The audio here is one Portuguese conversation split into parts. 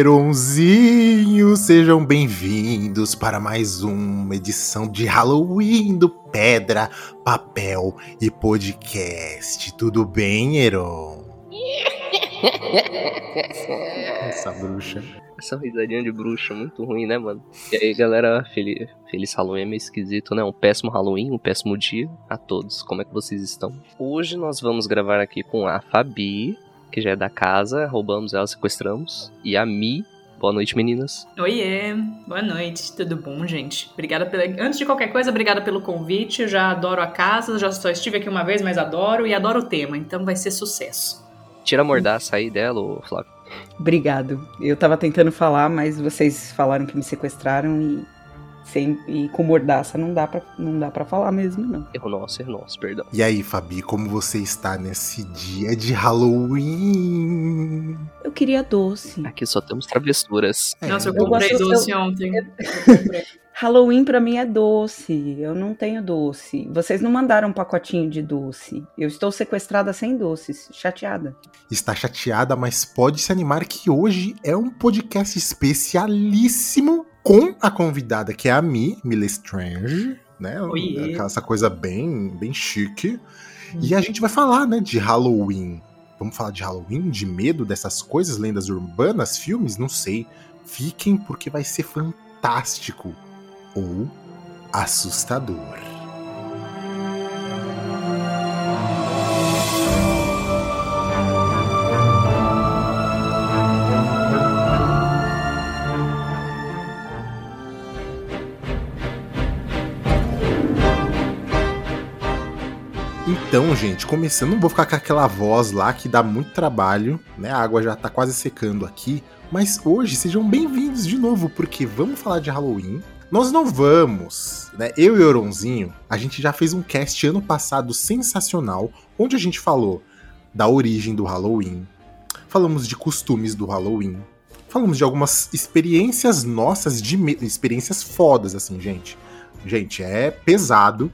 Heronzinho, sejam bem-vindos para mais uma edição de Halloween do Pedra, Papel e Podcast. Tudo bem, Heron? Essa bruxa. Essa risadinha de bruxa, muito ruim, né, mano? E aí, galera, feliz Halloween é meio esquisito, né? Um péssimo Halloween, um péssimo dia a todos. Como é que vocês estão? Hoje nós vamos gravar aqui com a Fabi, que já é da casa, roubamos ela, sequestramos. E a Mi. Boa noite, meninas. Oiê, boa noite, tudo bom, gente? Obrigada pela... Antes de qualquer coisa, obrigada pelo convite. Eu já adoro a casa, já só estive aqui uma vez, mas adoro e adoro o tema, então vai ser sucesso. Tira a mordaça aí dela, ô Flávio. Obrigado. Eu tava tentando falar, mas vocês falaram que me sequestraram e com mordaça não dá pra falar mesmo, não. Erro nosso, perdão. E aí, Fabi, como você está nesse dia de Halloween? Eu queria doce. Aqui só temos travessuras. Nossa, eu comprei doce ontem. Halloween pra mim é doce, eu não tenho doce. Vocês não mandaram um pacotinho de doce. Eu estou sequestrada sem doces, chateada. Está chateada, mas pode se animar que hoje é um podcast especialíssimo com a convidada que é a Mi Lestrange, né? Oiê. Essa coisa bem, bem chique. E a gente vai falar, né, de Halloween. Vamos falar de Halloween, de medo, dessas coisas, lendas urbanas, filmes, não sei. Fiquem porque vai ser fantástico. Ou assustador. Então, gente, começando, não vou ficar com aquela voz lá que dá muito trabalho, né? A água já tá quase secando aqui, mas hoje sejam bem-vindos de novo, porque vamos falar de Halloween. Nós não vamos, né? Eu e o Ronzinho, a gente já fez um cast ano passado sensacional, onde a gente falou da origem do Halloween, falamos de costumes do Halloween, falamos de algumas experiências nossas, experiências fodas, assim, gente. Gente, é pesado.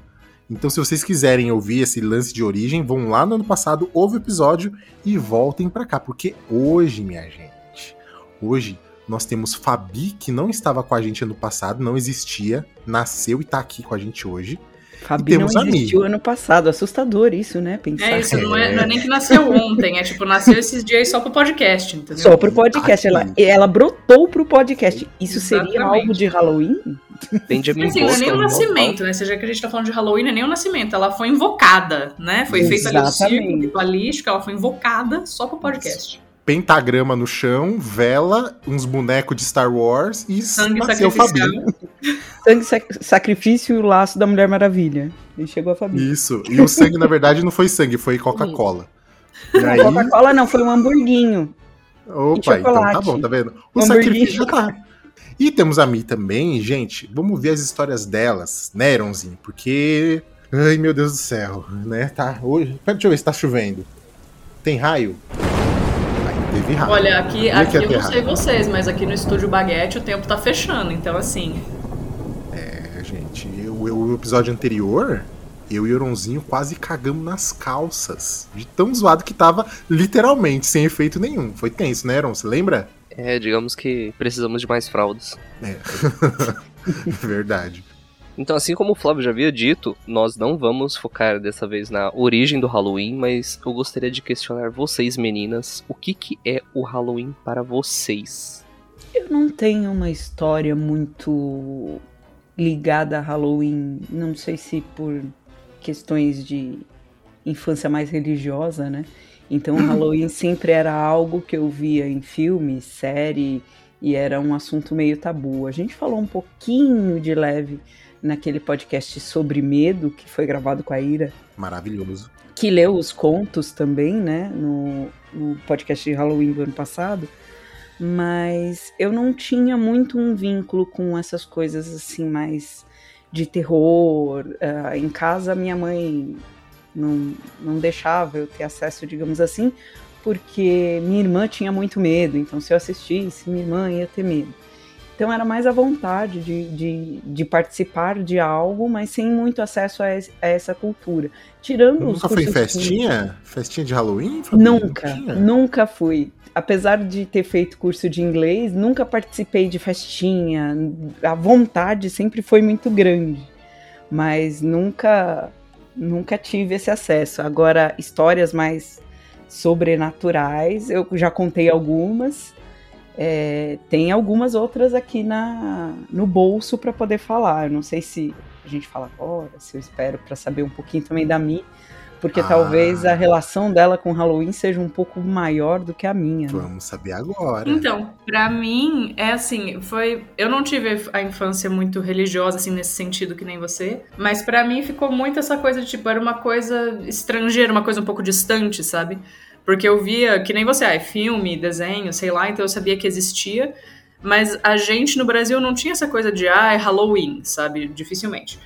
Então, se vocês quiserem ouvir esse lance de origem, vão lá no ano passado, ouve o episódio e voltem pra cá, porque hoje, minha gente, hoje... Nós temos Fabi, que não estava com a gente ano passado, não existia, nasceu e tá aqui com a gente hoje. Fabi não existiu ano passado, assustador isso, né? Pensar. É isso, não é nem que nasceu ontem, é tipo, nasceu esses dias só pro podcast, entendeu? Só pro podcast, ela brotou pro podcast. Isso seria algo de Halloween? Entende a minha voz. Assim, não é nem o nascimento, né? Seja que a gente tá falando de Halloween, não é nem o nascimento, ela foi invocada, né? Foi feita ali o circo ritualístico, ela foi invocada só pro podcast. Pentagrama no chão, vela, uns bonecos de Star Wars e nasceu Fabi. Sangue, sacrifício e o laço da Mulher Maravilha. E chegou a Fabi. Isso. E o sangue, na verdade, não foi sangue, foi Coca-Cola. Aí... Coca-Cola não, foi um hamburguinho. Opa, então tá bom, tá vendo? O sacrifício já tá. E temos a Mi também, gente. Vamos ver as histórias delas, né, Heronzinho? Porque... Ai, meu Deus do céu, né? Tá hoje... Pera, deixa eu ver se tá chovendo. Tem raio? Olha, aqui eu não sei vocês, mas aqui no Estúdio Baguete o tempo tá fechando, então assim... É, gente, o episódio anterior, eu e o Ronzinho quase cagamos nas calças, de tão zoado que tava literalmente, sem efeito nenhum. Foi tenso, né, Heron? Você lembra? É, digamos que precisamos de mais fraldas. É, verdade. Então, assim como o Flávio já havia dito, nós não vamos focar dessa vez na origem do Halloween, mas eu gostaria de questionar vocês, meninas, o que é o Halloween para vocês? Eu não tenho uma história muito ligada a Halloween, não sei se por questões de infância mais religiosa, né? Então, o Halloween sempre era algo que eu via em filme, série, e era um assunto meio tabu. A gente falou um pouquinho de leve naquele podcast sobre medo, que foi gravado com a Ira. Maravilhoso. Que leu os contos também, né, no podcast de Halloween do ano passado. Mas eu não tinha muito um vínculo com essas coisas assim mais de terror. Em casa minha mãe não deixava eu ter acesso, digamos assim, porque minha irmã tinha muito medo. Então se eu assistisse, minha irmã ia ter medo. Então era mais a vontade de participar de algo, mas sem muito acesso a essa cultura. Tirando os nunca foi em festinha? Festinha de Halloween? Família? Nunca fui. Apesar de ter feito curso de inglês, nunca participei de festinha. A vontade sempre foi muito grande, mas nunca tive esse acesso. Agora, histórias mais sobrenaturais, eu já contei algumas. Tem algumas outras aqui no bolso para poder falar. Eu não sei se a gente fala agora, se eu espero para saber um pouquinho também da Mi, porque talvez a relação dela com Halloween seja um pouco maior do que a minha. Vamos saber agora. Então, para mim, é assim, eu não tive a infância muito religiosa, assim, nesse sentido que nem você, mas para mim ficou muito essa coisa de, tipo, era uma coisa estrangeira, uma coisa um pouco distante, sabe? Porque eu via, que nem você, filme, desenho, sei lá, então eu sabia que existia, mas a gente no Brasil não tinha essa coisa de, é Halloween, sabe, dificilmente.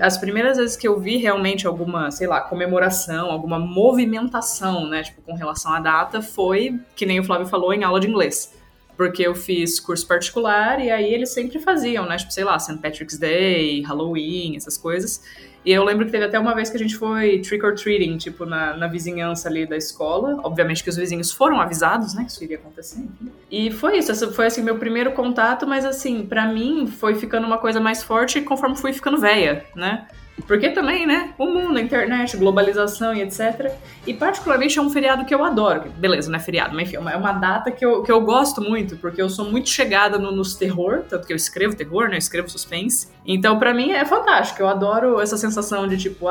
As primeiras vezes que eu vi realmente alguma, sei lá, comemoração, alguma movimentação, né, tipo, com relação à data, foi, que nem o Flávio falou, em aula de inglês. Porque eu fiz curso particular e aí eles sempre faziam, né, tipo, sei lá, St. Patrick's Day, Halloween, essas coisas. E eu lembro que teve até uma vez que a gente foi trick-or-treating, tipo, na vizinhança ali da escola. Obviamente que os vizinhos foram avisados, né, que isso iria acontecer. E foi isso, esse foi, assim, meu primeiro contato, mas, assim, pra mim foi ficando uma coisa mais forte conforme fui ficando velha, né? Porque também, né, o mundo, a internet, globalização e etc. E particularmente é um feriado que eu adoro. Beleza, não é feriado, mas enfim, é uma data que eu gosto muito, porque eu sou muito chegada nos terror, tanto que eu escrevo terror, né, eu escrevo suspense. Então, pra mim, é fantástico. Eu adoro essa sensação de, tipo,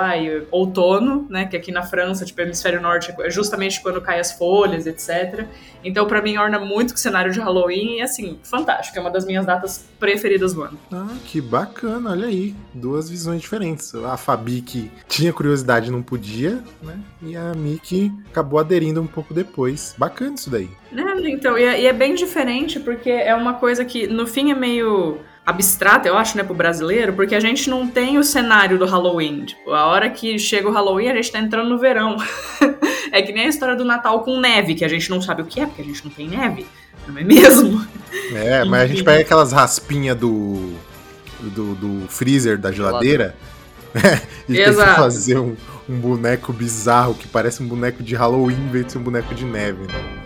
outono, né, que aqui na França, tipo, Hemisfério Norte, é justamente quando caem as folhas, etc. Então, pra mim, orna muito com o cenário de Halloween e, assim, fantástico. É uma das minhas datas preferidas do ano. Ah, que bacana, olha aí. Duas visões diferentes. A Fabi que tinha curiosidade e não podia, né? E a Mi que acabou aderindo um pouco depois. Bacana isso daí. É, então, e é bem diferente porque é uma coisa que no fim é meio abstrata, eu acho, né, pro brasileiro, porque a gente não tem o cenário do Halloween. Tipo, a hora que chega o Halloween, a gente tá entrando no verão. É que nem a história do Natal com neve, que a gente não sabe o que é, porque a gente não tem neve. Não é mesmo? É, mas a gente pega aquelas raspinhas do freezer, da geladeira. E tem que fazer um boneco bizarro que parece um boneco de Halloween em vez de ser um boneco de neve, né?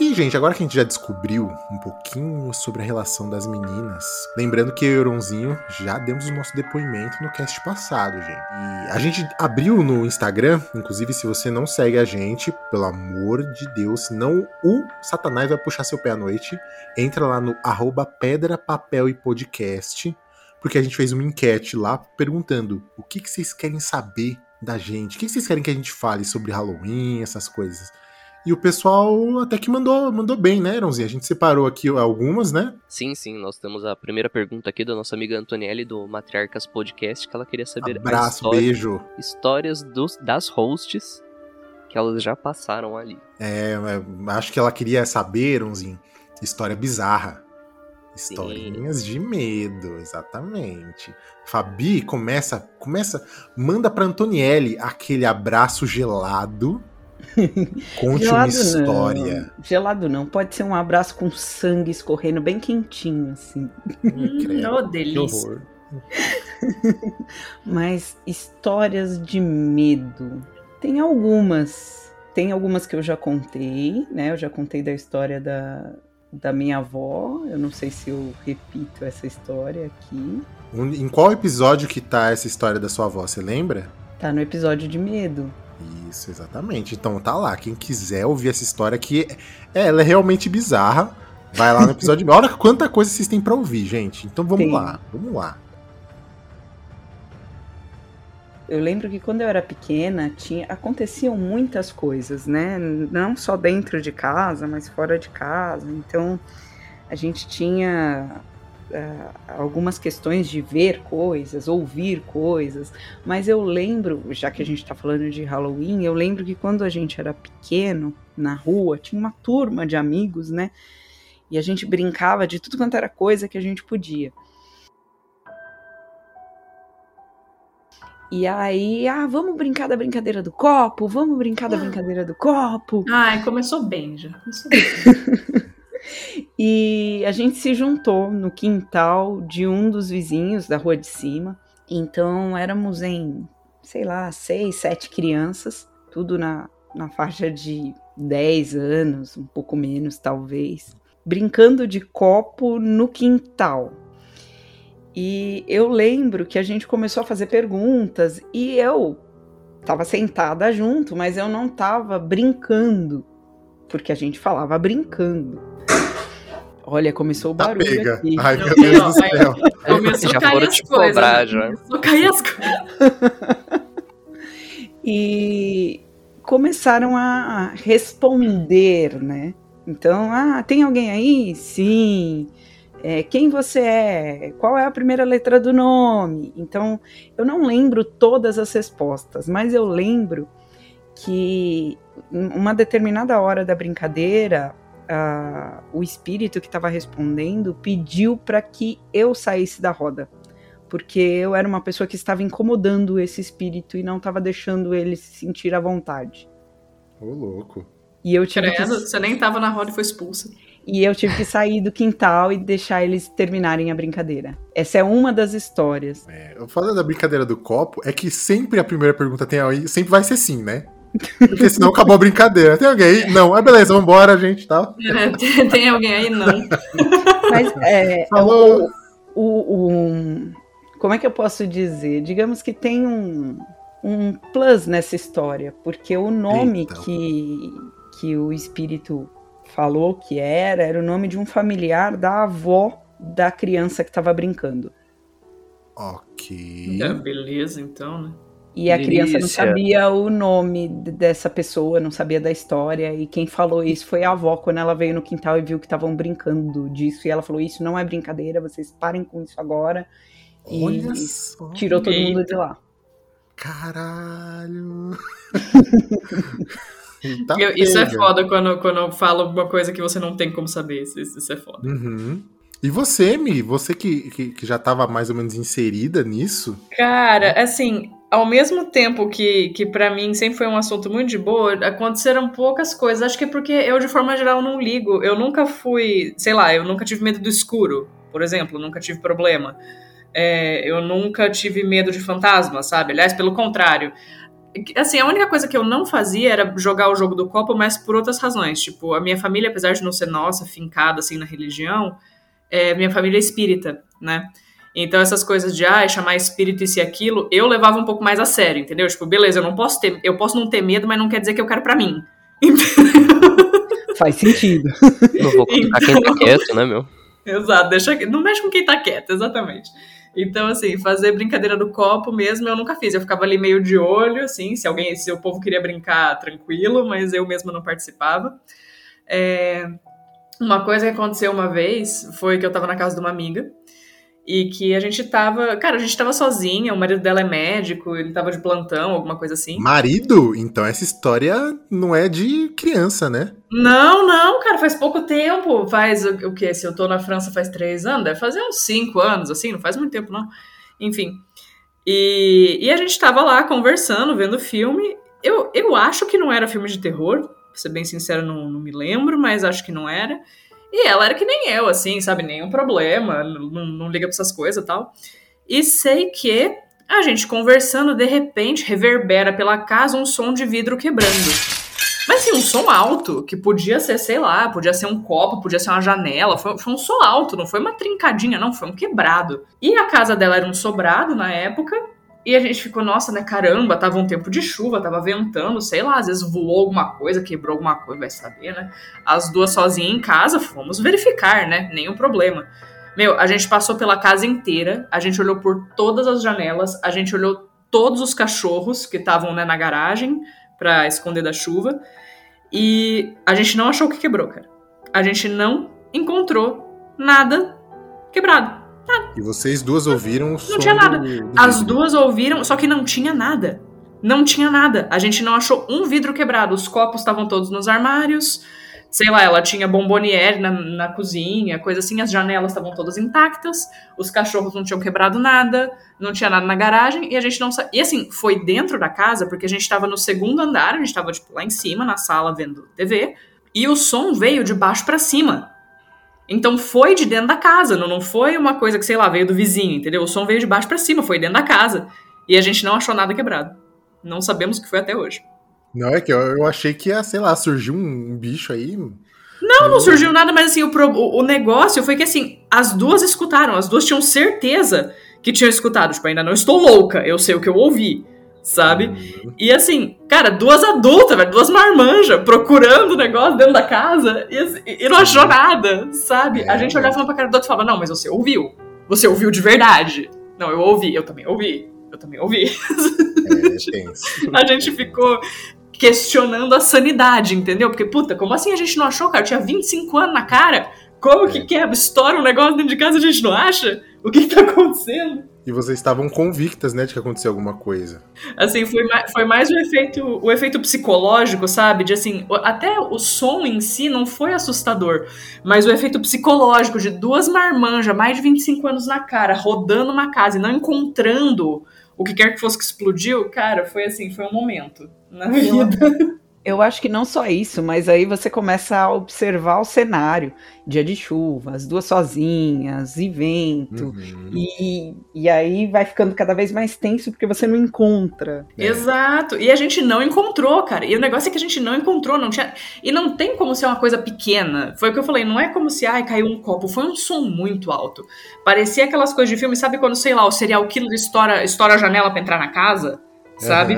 E, gente, agora que a gente já descobriu um pouquinho sobre a relação das meninas, lembrando que eu e o Ronzinho já demos o nosso depoimento no cast passado, gente. E a gente abriu no Instagram, inclusive, se você não segue a gente, pelo amor de Deus, senão o Satanás vai puxar seu pé à noite. Entra lá no @Pedra, Papel e Podcast, porque a gente fez uma enquete lá perguntando o que vocês querem saber da gente, o que vocês querem que a gente fale sobre Halloween, essas coisas. E o pessoal até que mandou bem, né, Heronzinho? A gente separou aqui algumas, né? Sim. Nós temos a primeira pergunta aqui da nossa amiga Antonelli, do Matriarcas Podcast, que ela queria saber... Abraço, beijo! Histórias das hosts que elas já passaram ali. Acho que ela queria saber, Heronzinho, história bizarra. Historinhas de medo, exatamente. Fabi, começa, manda pra Antonelli aquele abraço gelado... Conte gelado uma história. Não. Gelado não, pode ser um abraço com sangue escorrendo, bem quentinho, assim. Oh, delícia. Mas histórias de medo. Tem algumas que eu já contei, né? Eu já contei da história da minha avó. Eu não sei se eu repito essa história aqui. Em qual episódio que tá essa história da sua avó, você lembra? Tá no episódio de medo. Isso, exatamente. Então tá lá, quem quiser ouvir essa história que ela é realmente bizarra, vai lá no episódio. Olha quanta coisa vocês têm pra ouvir, gente. Então vamos lá. Eu lembro que quando eu era pequena, aconteciam muitas coisas, né? Não só dentro de casa, mas fora de casa. Então a gente tinha... algumas questões de ver coisas, ouvir coisas, mas eu lembro, já que a gente tá falando de Halloween, eu lembro que quando a gente era pequeno, na rua, tinha uma turma de amigos, né, e a gente brincava de tudo quanto era coisa que a gente podia. E aí, vamos brincar da brincadeira do copo, Ai, começou bem já. E a gente se juntou no quintal de um dos vizinhos da rua de cima. Então éramos em, sei lá, 6, 7 crianças, tudo na faixa de 10 anos, um pouco menos talvez, brincando de copo no quintal. E eu lembro que a gente começou a fazer perguntas e eu estava sentada junto, mas eu não estava brincando, porque a gente falava brincando. Olha, começou o barulho aqui. Ai, meu Deus do céu. Começou a cair as coisas. Começou a cair as coisas. E começaram a responder, né? Então, tem alguém aí? Sim. Quem você é? Qual é a primeira letra do nome? Então, eu não lembro todas as respostas, mas eu lembro que em uma determinada hora da brincadeira, o espírito que estava respondendo pediu para que eu saísse da roda, porque eu era uma pessoa que estava incomodando esse espírito e não estava deixando ele se sentir à vontade. Ô, louco. E eu tive que... Você nem estava na roda e foi expulsa. E eu tive que sair do quintal e deixar eles terminarem a brincadeira. Essa é uma das histórias. Falando da brincadeira do copo, é que sempre a primeira pergunta tem aí, sempre vai ser sim, né? Porque senão acabou a brincadeira. Tem alguém aí? Não. Beleza, vamos embora, gente, tá? Tem alguém aí? Não. Mas falou. Como é que eu posso dizer? Digamos que tem um plus nessa história, porque o nome que o espírito falou que era o nome de um familiar da avó da criança que estava brincando. Ok. Beleza, então, né? E a criança não sabia o nome dessa pessoa, não sabia da história, e quem falou isso foi a avó, quando ela veio no quintal e viu que estavam brincando disso, e ela falou, isso não é brincadeira, vocês parem com isso agora. Olha, e só tirou todo mundo de lá. Caralho! Isso é foda quando eu falo uma coisa que você não tem como saber, isso é foda. Uhum. E você, Mi? Você que já estava mais ou menos inserida nisso? Cara, assim, ao mesmo tempo que pra mim sempre foi um assunto muito de boa, aconteceram poucas coisas. Acho que é porque eu, de forma geral, não ligo. Eu nunca fui, sei lá, eu nunca tive medo do escuro, por exemplo. Nunca tive problema. Eu nunca tive medo de fantasma, sabe? Aliás, pelo contrário. Assim, a única coisa que eu não fazia era jogar o jogo do copo, mas por outras razões. Tipo, a minha família, apesar de não ser nossa, fincada, assim, na religião... minha família é espírita, né? Então essas coisas de, chamar espírito isso e aquilo, eu levava um pouco mais a sério, entendeu? Tipo, beleza, eu posso não ter medo, mas não quer dizer que eu quero pra mim. Faz sentido. Não vou contar quem tá quieto, né, meu? Exato, não mexe com quem tá quieto, exatamente. Então, assim, fazer brincadeira do copo mesmo, eu nunca fiz. Eu ficava ali meio de olho, assim, se o povo queria brincar, tranquilo, mas eu mesma não participava. Uma coisa que aconteceu uma vez foi que eu tava na casa de uma amiga e que a gente tava... Cara, a gente tava sozinha, o marido dela é médico, ele tava de plantão, alguma coisa assim. Marido? Então essa história não é de criança, né? Não, cara, faz pouco tempo. Faz o quê? Se eu tô na França faz 3 anos, deve fazer uns 5 anos, assim, não faz muito tempo, não. Enfim. E a gente tava lá conversando, vendo filme. Eu acho que não era filme de terror. Pra ser bem sincero, não me lembro, mas acho que não era. E ela era que nem eu, assim, sabe? Nenhum problema, não liga pra essas coisas e tal. E sei que a gente conversando, de repente, reverbera pela casa um som de vidro quebrando. Mas, assim, um som alto, que podia ser, sei lá, podia ser um copo, podia ser uma janela. Foi um som alto, não foi uma trincadinha, não, foi um quebrado. E a casa dela era um sobrado na época... E a gente ficou, nossa, né, caramba, tava um tempo de chuva, tava ventando, sei lá, às vezes voou alguma coisa, quebrou alguma coisa, vai saber, né? As duas sozinhas em casa, fomos verificar, né? Nenhum problema. Meu, a gente passou pela casa inteira, a gente olhou por todas as janelas, a gente olhou todos os cachorros que estavam, né, na garagem pra esconder da chuva. E a gente não achou o que quebrou, cara. A gente não encontrou nada quebrado. Nada. E vocês duas ouviram o som? Não tinha nada. As duas ouviram, só que não tinha nada. Não tinha nada. A gente não achou um vidro quebrado. Os copos estavam todos nos armários. sei lá, ela tinha bomboniere na cozinha, coisa assim, as janelas estavam todas intactas, os cachorros não tinham quebrado nada, não tinha nada na garagem, e a gente não sabia. E assim, foi dentro da casa, porque a gente tava no segundo andar, a gente tava tipo lá em cima, na sala, vendo TV, e o som veio de baixo pra cima. Então foi de dentro da casa, não foi uma coisa que, sei lá, veio do vizinho, entendeu? O som veio de baixo pra cima, foi dentro da casa. E a gente não achou nada quebrado. Não sabemos o que foi até hoje. Não, é que eu achei que ia, sei lá, surgiu um bicho aí. Não surgiu nada, mas assim, o negócio foi que assim, as duas escutaram, as duas tinham certeza que tinham escutado. Tipo, ainda não estou louca, eu sei o que eu ouvi, sabe? E assim, cara, duas adultas, velho, duas marmanjas, procurando o negócio dentro da casa e não achou nada, sabe? A gente olhava pra cara do outro e falava, não, mas você ouviu de verdade. Não, eu ouvi, eu também ouvi. A gente ficou questionando a sanidade, entendeu? Porque, puta, como assim a gente não achou, cara? Eu tinha 25 anos na cara. Como que quebra? Estoura um negócio dentro de casa e a gente não acha? O que tá acontecendo? E vocês estavam convictas, né, de que aconteceu alguma coisa. Assim, foi mais o efeito psicológico, sabe? De assim, até o som em si não foi assustador, mas o efeito psicológico de duas marmanjas, mais de 25 anos na cara, rodando uma casa e não encontrando o que quer que fosse que explodiu, cara, foi assim, foi um momento na vida. Eu acho que não só isso, mas aí você começa a observar o cenário. Dia de chuva, as duas sozinhas, e vento. E aí vai ficando cada vez mais tenso porque você não encontra. Exato. E a gente não encontrou, cara. E o negócio é que a gente não encontrou. Não tinha... E não tem como ser uma coisa pequena. Foi o que eu falei. Não é como se, caiu um copo. Foi um som muito alto. Parecia aquelas coisas de filme. Sabe quando, sei lá, o serial killer estoura a janela pra entrar na casa? Sabe?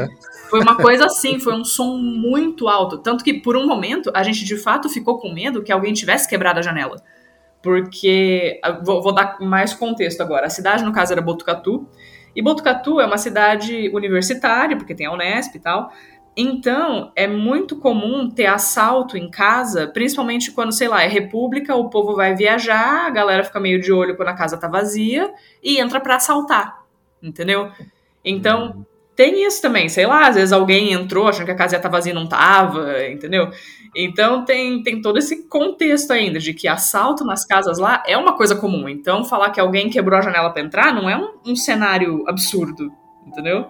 Foi uma coisa assim, foi um som muito alto. Tanto que, por um momento, a gente de fato ficou com medo que alguém tivesse quebrado a janela. Porque, vou dar mais contexto agora. A cidade, no caso, era Botucatu. E Botucatu é uma cidade universitária, porque tem a Unesp e tal. Então, é muito comum ter assalto em casa, principalmente quando, sei lá, é república, o povo vai viajar, a galera fica meio de olho quando a casa tá vazia e entra pra assaltar, entendeu? Então... Tem isso também, sei lá, às vezes alguém entrou achando que a casa ia estar vazia e não tava, entendeu? Então tem todo esse contexto ainda de que assalto nas casas lá é uma coisa comum. Então falar que alguém quebrou a janela pra entrar não é um cenário absurdo, entendeu?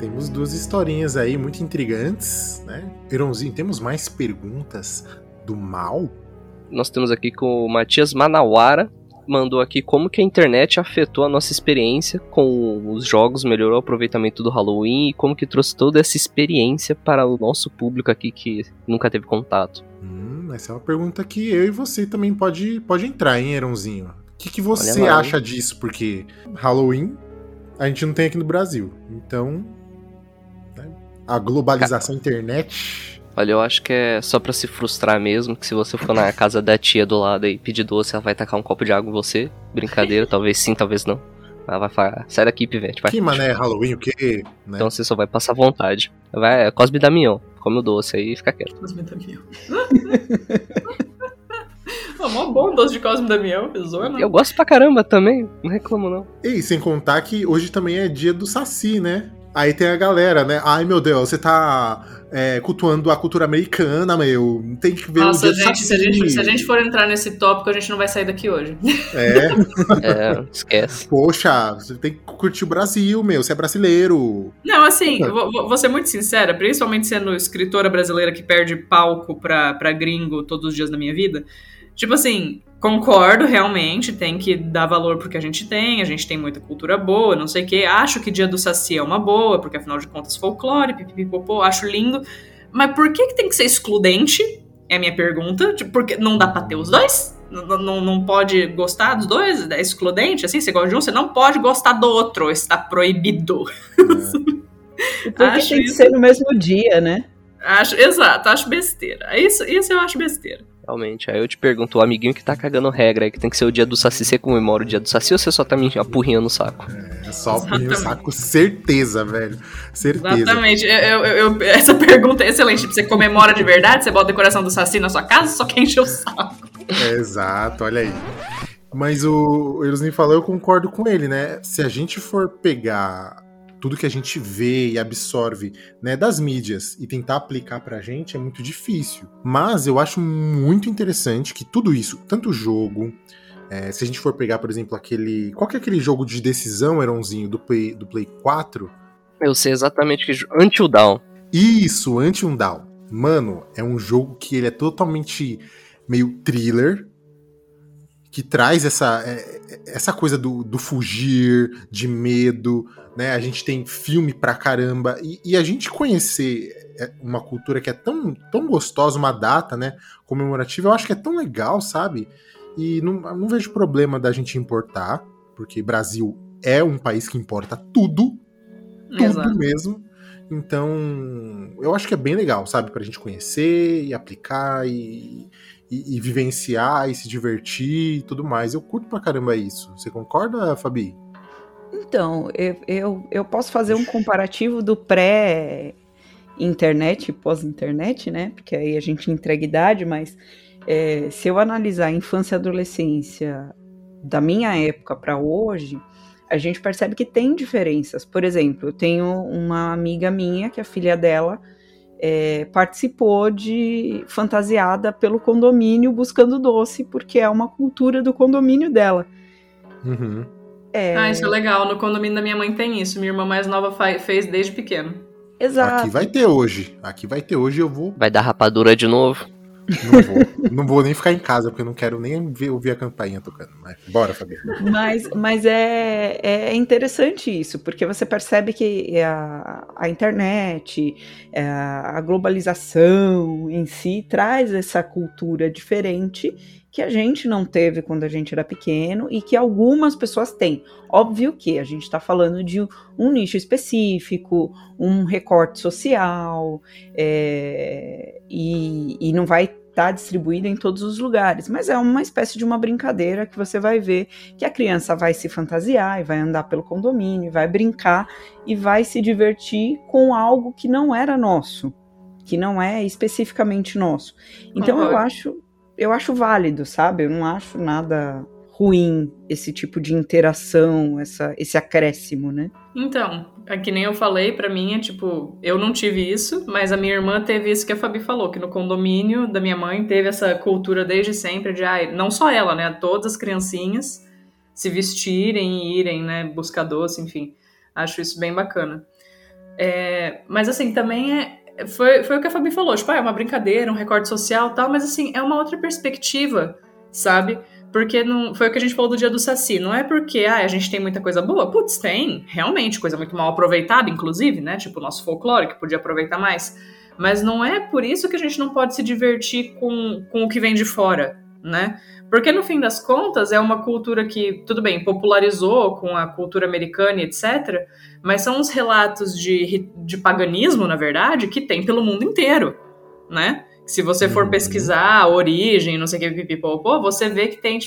Temos duas historinhas aí muito intrigantes, né? Heronzinho, temos mais perguntas do mal? Nós temos aqui com o Matias Manauara, mandou aqui como que a internet afetou a nossa experiência com os jogos, melhorou o aproveitamento do Halloween e como que trouxe toda essa experiência para o nosso público aqui que nunca teve contato. Essa é uma pergunta que eu e você também pode entrar, hein, Heronzinho? O que você acha disso? Porque Halloween a gente não tem aqui no Brasil, então... A globalização internet. Olha, eu acho que é só pra se frustrar mesmo, que se você for na casa da tia do lado e pedir doce, ela vai tacar um copo de água em você. Brincadeira, talvez sim, talvez não. Ela vai falar, sai daqui, pivete. Vai. Que mané, Halloween, o quê? Né? Então você só vai passar vontade. Vai, Cosme Damião, come o doce aí e fica quieto. Cosme Damião. Mó bom doce de Cosme Damião, pesou, né? Eu gosto pra caramba também, não reclamo não. E sem contar que hoje também é dia do Saci, né? Aí tem a galera, né? Ai, meu Deus, você tá cultuando a cultura americana, meu. Tem que ver o dia do Saci. Nossa, gente, se a gente for entrar nesse tópico, a gente não vai sair daqui hoje. Esquece. Poxa, você tem que curtir o Brasil, meu. Você é brasileiro. Não, assim, vou ser muito sincera, principalmente sendo escritora brasileira que perde palco pra gringo todos os dias da minha vida. Tipo assim, concordo, realmente, tem que dar valor pro que a gente tem muita cultura boa, não sei o quê. Acho que Dia do Saci é uma boa, porque afinal de contas folclore, pipipipopô, acho lindo. Mas por que tem que ser excludente? É a minha pergunta. Tipo, porque não dá pra ter os dois? Não pode gostar dos dois? É excludente? Assim, você gosta de um, você não pode gostar do outro. Está proibido. E por que tem que ser no mesmo dia, né? Acho besteira. Isso eu acho besteira. Realmente, aí eu te pergunto, o amiguinho que tá cagando regra aí, que tem que ser o dia do Saci, você comemora o dia do Saci ou você só tá me apurrinhando o saco? É, só apurrinhando o saco, certeza, velho. Certeza. Exatamente, essa pergunta é excelente, tipo, você comemora de verdade, você bota a decoração do Saci na sua casa, só quer encher o saco. Exato, olha aí. Mas o Eros nem falou, eu concordo com ele, né? Se a gente for pegar tudo que a gente vê e absorve, né, das mídias e tentar aplicar pra gente, é muito difícil. Mas eu acho muito interessante que tudo isso, tanto jogo... se a gente for pegar, por exemplo, aquele... Qual que é aquele jogo de decisão, Heronzinho, do Play 4? Eu sei exatamente que... Until Dawn. Isso, Until Dawn. Mano, é um jogo que ele é totalmente meio thriller, que traz essa coisa do fugir, de medo, né? A gente tem filme pra caramba. E a gente conhecer uma cultura que é tão, tão gostosa, uma data, né, comemorativa, eu acho que é tão legal, sabe? E não vejo problema da gente importar, porque Brasil é um país que importa tudo, tudo. Exato. Mesmo. Então, eu acho que é bem legal, sabe? Pra gente conhecer e aplicar e vivenciar e se divertir e tudo mais. Eu curto pra caramba isso. Você concorda, Fabi? Então, eu posso fazer um comparativo do pré-internet e pós-internet, né? Porque aí a gente entrega idade, mas... se eu analisar a infância e adolescência da minha época para hoje, a gente percebe que tem diferenças. Por exemplo, eu tenho uma amiga minha que a filha dela participou de fantasiada pelo condomínio buscando doce, porque é uma cultura do condomínio dela. Uhum. Ah, isso é legal. No condomínio da minha mãe tem isso. Minha irmã mais nova fez desde pequeno. Exato. Aqui vai ter hoje. Eu vou... Vai dar rapadura de novo. Não vou nem ficar em casa, porque eu não quero nem ouvir a campainha tocando. Mas bora, Fabi. Mas é interessante isso, porque você percebe que a internet, a globalização em si, traz essa cultura diferente que a gente não teve quando a gente era pequeno e que algumas pessoas têm. Óbvio que a gente está falando de um nicho específico, um recorte social, e não vai estar distribuído em todos os lugares, mas é uma espécie de uma brincadeira que você vai ver que a criança vai se fantasiar e vai andar pelo condomínio, vai brincar e vai se divertir com algo que não era nosso, que não é especificamente nosso. Então uhum. Eu acho válido, sabe? Eu não acho nada ruim esse tipo de interação, esse acréscimo, né? Então, é que nem eu falei, pra mim, eu não tive isso, mas a minha irmã teve isso que a Fabi falou, que no condomínio da minha mãe teve essa cultura desde sempre de, não só ela, né? Todas as criancinhas se vestirem e irem, né? Buscar doce, enfim. Acho isso bem bacana. Mas assim, também Foi o que a Fabi falou, é uma brincadeira, um recorte social e tal, mas assim, é uma outra perspectiva, sabe? Porque não, foi o que a gente falou do dia do Saci, não é porque a gente tem muita coisa boa, tem, realmente, coisa muito mal aproveitada, inclusive, né? O nosso folclore, que podia aproveitar mais, mas não é por isso que a gente não pode se divertir com o que vem de fora, né? Porque no fim das contas é uma cultura que, tudo bem, popularizou com a cultura americana e etc, mas são uns relatos de paganismo, na verdade, que tem pelo mundo inteiro, né? Se você for pesquisar a origem, não sei o que, você vê que tem,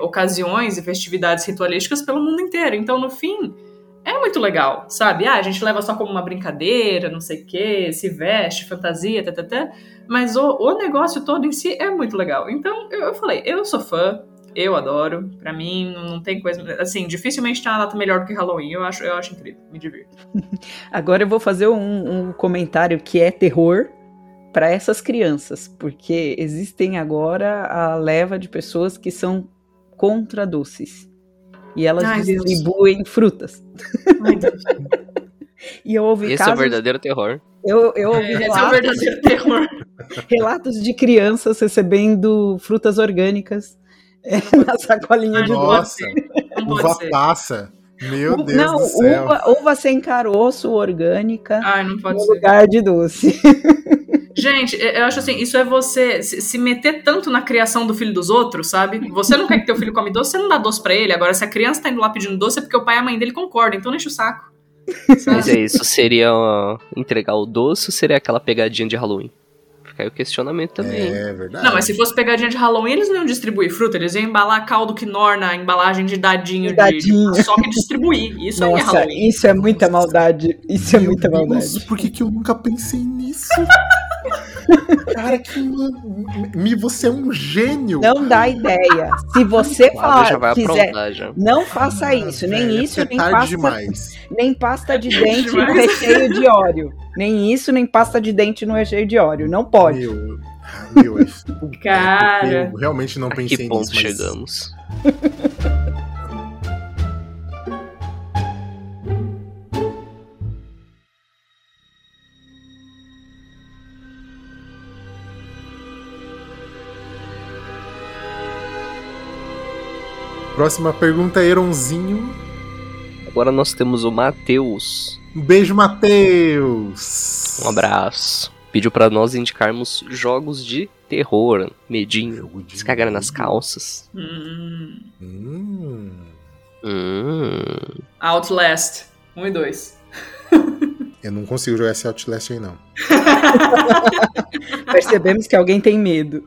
ocasiões e festividades ritualísticas pelo mundo inteiro. Então, no fim, é muito legal, sabe? A gente leva só como uma brincadeira, não sei o que, se veste, fantasia, mas o negócio todo em si é muito legal. Então, eu falei, eu sou fã, eu adoro, pra mim não tem coisa... Assim, dificilmente tem uma data melhor do que Halloween, eu acho incrível, me divirto. Agora eu vou fazer um comentário que é terror pra essas crianças, porque existem agora a leva de pessoas que são contra doces. E elas distribuem frutas. Ai, Deus. E eu ouvi esse é o verdadeiro terror. Eu ouvi relatos, esse é o verdadeiro terror. Relatos de crianças recebendo frutas orgânicas na sacolinha de doce. Uva passa. Meu Deus do céu. Uva sem caroço, orgânica, não pode ser. Lugar de doce. Gente, eu acho assim, isso é você se meter tanto na criação do filho dos outros, sabe? Você não quer que teu filho come doce, você não dá doce pra ele. Agora, se a criança tá indo lá pedindo doce, é porque o pai e a mãe dele concordam, então deixa o saco. Sabe? Mas é isso, seria entregar o doce ou seria aquela pegadinha de Halloween? Fica aí o questionamento também. É verdade. Não, mas se fosse pegadinha de Halloween, eles não iam distribuir fruta, eles iam embalar caldo Quinor na embalagem de dadinho. Só que distribuir. Isso aí é Halloween. Isso é muita maldade. Por que eu nunca pensei nisso? Cara, que Mi, você é um gênio. Não dá ideia. Se você falar, quiser, não faça isso, nem velho, isso, nem pasta, demais. Nem pasta de dente no recheio de óleo. Nem isso, nem pasta de dente no recheio de óleo. Não pode. Meu, cara, eu realmente não pensei nisso. Que ponto chegamos? Próxima pergunta é Heronzinho. Agora nós temos o Matheus. Um beijo, Matheus! Um abraço. Pediu pra nós indicarmos jogos de terror, medinho, se cagar nas calças. Outlast 1 e 2. Eu não consigo jogar esse Outlast aí, não. Percebemos que alguém tem medo.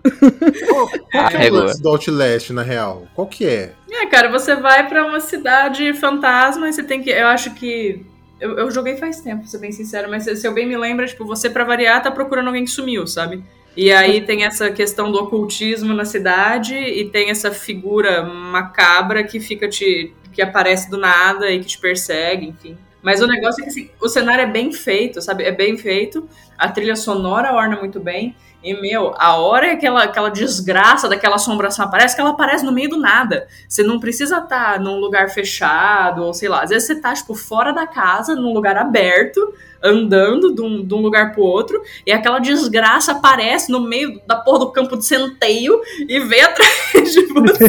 Qual é o lance do Outlast, na real? Qual que é? É, cara, você vai pra uma cidade fantasma e você tem que... Eu acho que... Eu joguei faz tempo, pra ser bem sincero, mas se eu bem me lembro, tipo, você pra variar tá procurando alguém que sumiu, sabe? E aí tem essa questão do ocultismo na cidade e tem essa figura macabra que fica que aparece do nada e que te persegue, enfim. Mas o negócio é que assim, o cenário é bem feito, sabe? É bem feito, a trilha sonora orna muito bem. E, meu, a hora que aquela desgraça daquela assombração aparece, que ela aparece no meio do nada. Você não precisa estar num lugar fechado, ou sei lá. Às vezes você tá, tipo, fora da casa, num lugar aberto, andando de um lugar pro outro, e aquela desgraça aparece no meio da porra do campo de centeio e vem atrás de você.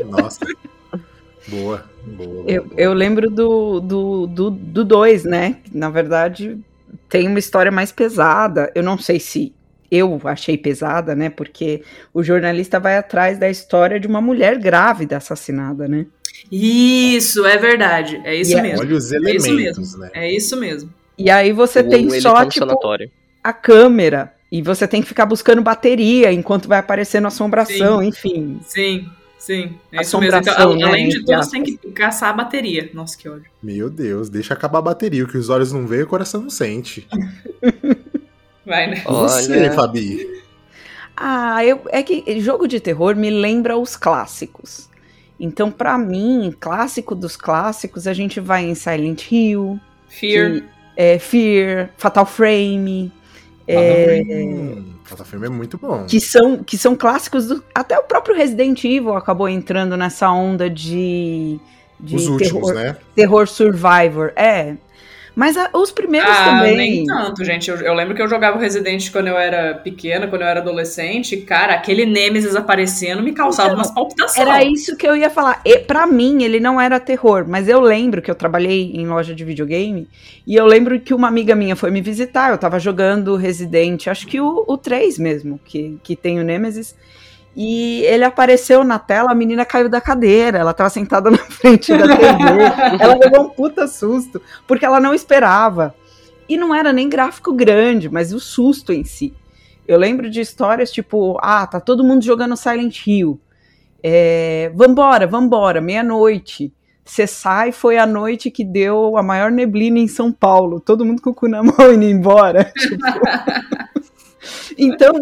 É, nossa. Boa. Eu lembro do 2, né? Na verdade, tem uma história mais pesada. Eu não sei se... Eu achei pesada, né? Porque o jornalista vai atrás da história de uma mulher grávida assassinada, né? Isso, é verdade. É isso mesmo. Olha os elementos, é isso mesmo, né? É isso mesmo. E aí você tem só, tipo, a câmera. E você tem que ficar buscando bateria enquanto vai aparecendo assombração, sim, enfim. Sim. É isso mesmo. Então, além de tudo, você tem que caçar a bateria. Nossa, que ódio. Meu Deus, deixa acabar a bateria. O que os olhos não veem, o coração não sente. Vai, né? Olha... Você, Fabi. É que jogo de terror me lembra os clássicos. Então, pra mim, clássico dos clássicos, a gente vai em Silent Hill, Fear, Fatal Frame. Fatal Frame é muito bom. Que são clássicos até o próprio Resident Evil acabou entrando nessa onda de os últimos, terror, né? Terror Survivor. É. Mas os primeiros também... nem tanto, gente. Eu lembro que eu jogava Resident quando eu era pequena, quando eu era adolescente. Cara, aquele Nemesis aparecendo me causava umas palpitações. Era isso que eu ia falar. E, pra mim, ele não era terror. Mas eu lembro que eu trabalhei em loja de videogame. E eu lembro que uma amiga minha foi me visitar. Eu tava jogando Resident, acho que o 3 mesmo, que tem o Nemesis. E ele apareceu na tela, a menina caiu da cadeira, ela tava sentada na frente da TV, ela levou um puta susto, porque ela não esperava. E não era nem gráfico grande, mas o susto em si. Eu lembro de histórias tipo, tá todo mundo jogando Silent Hill, vambora, meia-noite. Você sai, foi a noite que deu a maior neblina em São Paulo, todo mundo com o cu na mão indo embora, tipo... Então,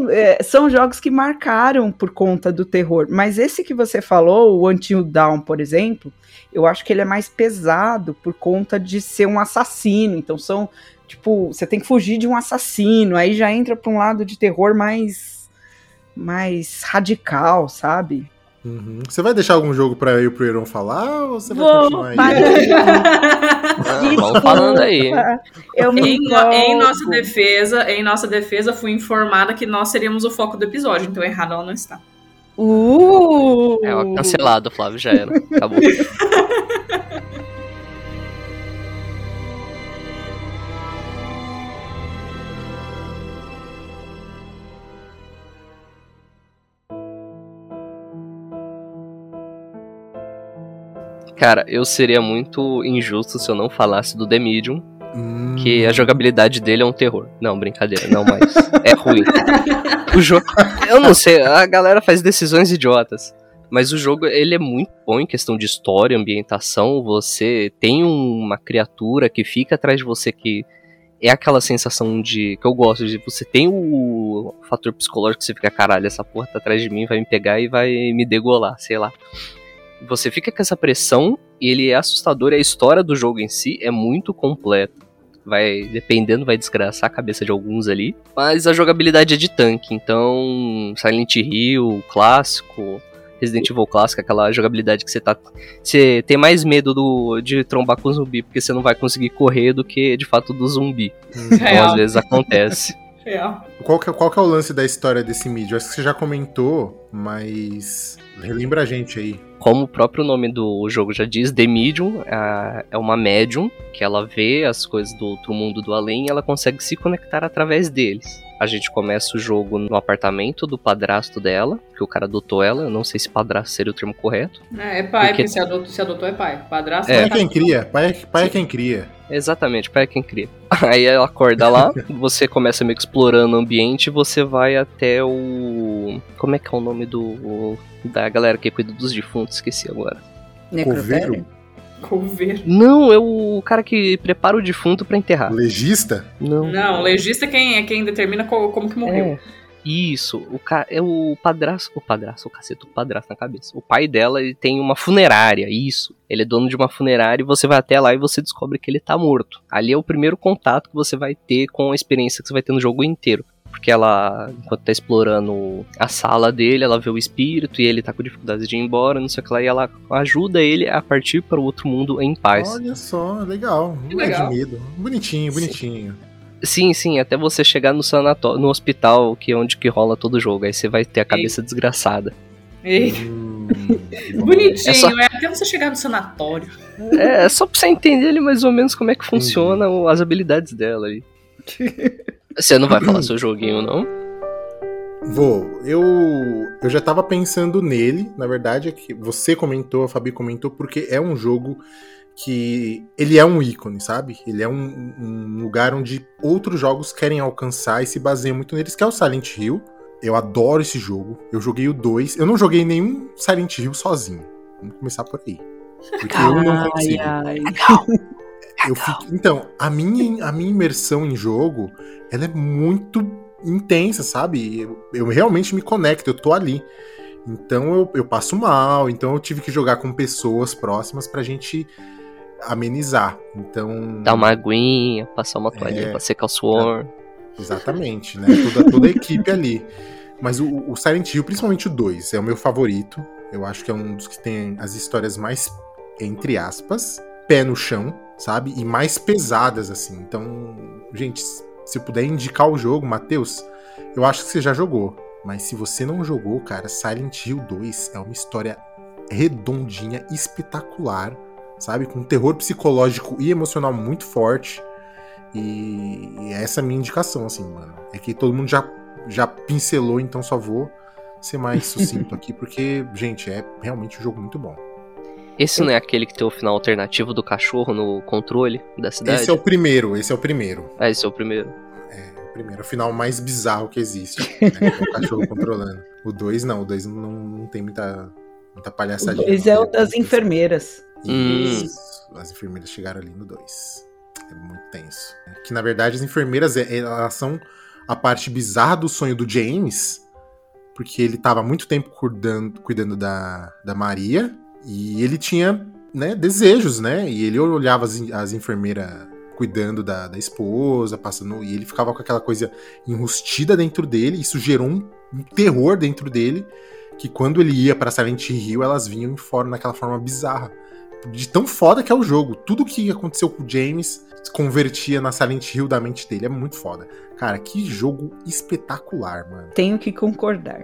são jogos que marcaram por conta do terror, mas esse que você falou, o Until Dawn, por exemplo, eu acho que ele é mais pesado por conta de ser um assassino, então são, tipo, você tem que fugir de um assassino, aí já entra para um lado de terror mais radical, sabe? Uhum. Você vai deixar algum jogo pra eu e o Heron falar? Ou você vai continuar aí? Vamos falando aí. Em nossa defesa, fui informada que nós seríamos o foco do episódio, então errado ela não está. Cancelado, Flávio, já era. Acabou. Cara, eu seria muito injusto se eu não falasse do The Medium, que a jogabilidade dele é um terror. Não, brincadeira, não, mas é ruim. Eu não sei, a galera faz decisões idiotas, mas o jogo ele é muito bom em questão de história, ambientação, você tem uma criatura que fica atrás de você que é aquela sensação de que eu gosto, de você tem o fator psicológico que você fica, caralho, essa porra tá atrás de mim, vai me pegar e vai me degolar, sei lá. Você fica com essa pressão e ele é assustador, e a história do jogo em si é muito completa. Vai, dependendo, vai desgraçar a cabeça de alguns ali. Mas a jogabilidade é de tanque, então Silent Hill, clássico, Resident Evil clássico, aquela jogabilidade que você tem mais medo de trombar com zumbi, porque você não vai conseguir correr do que, de fato, do zumbi. Então, às vezes, acontece. Qual que é o lance da história desse mídia? Acho que você já comentou, mas relembra a gente aí. Como o próprio nome do jogo já diz, The Medium é uma médium que ela vê as coisas do outro mundo, do além, e ela consegue se conectar através deles. A gente começa o jogo no apartamento do padrasto dela, que o cara adotou ela. Eu não sei se padrasto seria o termo correto. É pai, porque se adotou é pai. Padrasto é quem cria. Pai é quem cria. Exatamente, pai é quem cria. Aí ela acorda lá, você começa meio que explorando o ambiente, você vai até o... Como é que é o nome da galera que cuida dos defuntos? Esqueci agora. Necrotério? Coveiro. Não, é o cara que prepara o defunto pra enterrar. Legista? Não, legista é quem determina como que morreu. Isso, é o padrasto. O padrasto na cabeça. O pai dela, ele tem uma funerária, isso. Ele é dono de uma funerária e você vai até lá e você descobre que ele tá morto. Ali é o primeiro contato que você vai ter com a experiência que você vai ter no jogo inteiro. Porque ela, enquanto tá explorando a sala dele, ela vê o espírito e ele tá com dificuldade de ir embora, não sei o que lá, e ela ajuda ele a partir para o outro mundo em paz. Olha só, legal, não é de medo. Bonitinho, bonitinho. Sim, até você chegar no hospital, que é onde que rola todo o jogo, aí você vai ter a cabeça desgraçada. Bonitinho, até você chegar no sanatório. É só pra você entender ali mais ou menos como é que funciona as habilidades dela aí. Você não vai falar seu joguinho, não? Vou. Eu já tava pensando nele, na verdade, é que você comentou, a Fabi comentou, porque é um jogo que ele é um ícone, sabe? Ele é um lugar onde outros jogos querem alcançar e se baseiam muito neles, que é o Silent Hill. Eu adoro esse jogo. Eu joguei o 2. Eu não joguei nenhum Silent Hill sozinho. Vamos começar por aí. Porque eu não consigo. Então, a minha imersão em jogo, ela é muito intensa, sabe? Eu realmente me conecto, eu tô ali. Então eu passo mal, então eu tive que jogar com pessoas próximas pra gente amenizar. Então... Dar uma aguinha, passar uma toalhinha pra secar o suor. Exatamente, né? Toda a equipe ali. Mas o Silent Hill, principalmente o 2, é o meu favorito. Eu acho que é um dos que tem as histórias mais, entre aspas, pé no chão, sabe? E mais pesadas, assim. Então, gente, se eu puder indicar o jogo, Matheus, eu acho que você já jogou. Mas se você não jogou, cara, Silent Hill 2 é uma história redondinha, espetacular, sabe? Com um terror psicológico e emocional muito forte. E essa é a minha indicação, assim, mano. É que todo mundo já pincelou, então só vou ser mais sucinto aqui, porque, gente, é realmente um jogo muito bom. Esse não é aquele que tem o final alternativo do cachorro no controle da cidade? Esse é o primeiro. Ah, esse é o primeiro. É o final mais bizarro que existe, né? Que é o cachorro controlando. O 2 não tem muita palhaçadinha. O 2 é o das enfermeiras. Isso, as enfermeiras chegaram ali no 2. É muito tenso. Que, na verdade, as enfermeiras, elas são a parte bizarra do sonho do James, porque ele tava há muito tempo cuidando da Maria... E ele tinha, né, desejos, né? E ele olhava as enfermeiras cuidando da esposa, passando... E ele ficava com aquela coisa enrustida dentro dele. Isso gerou um terror dentro dele, que quando ele ia pra Silent Hill, elas vinham fora naquela forma bizarra. De tão foda que é o jogo. Tudo que aconteceu com o James se convertia na Silent Hill da mente dele. É muito foda. Cara, que jogo espetacular, mano. Tenho que concordar.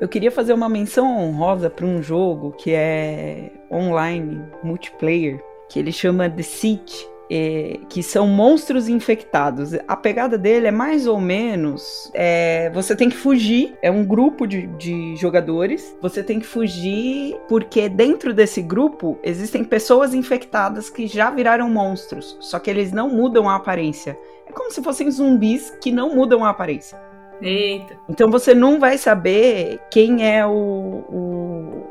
Eu queria fazer uma menção honrosa para um jogo que é online, multiplayer, que ele chama The City, que são monstros infectados. A pegada dele é mais ou menos... você tem que fugir, é um grupo de jogadores, você tem que fugir porque dentro desse grupo existem pessoas infectadas que já viraram monstros, só que eles não mudam a aparência. É como se fossem zumbis que não mudam a aparência. Eita. Então você não vai saber quem é o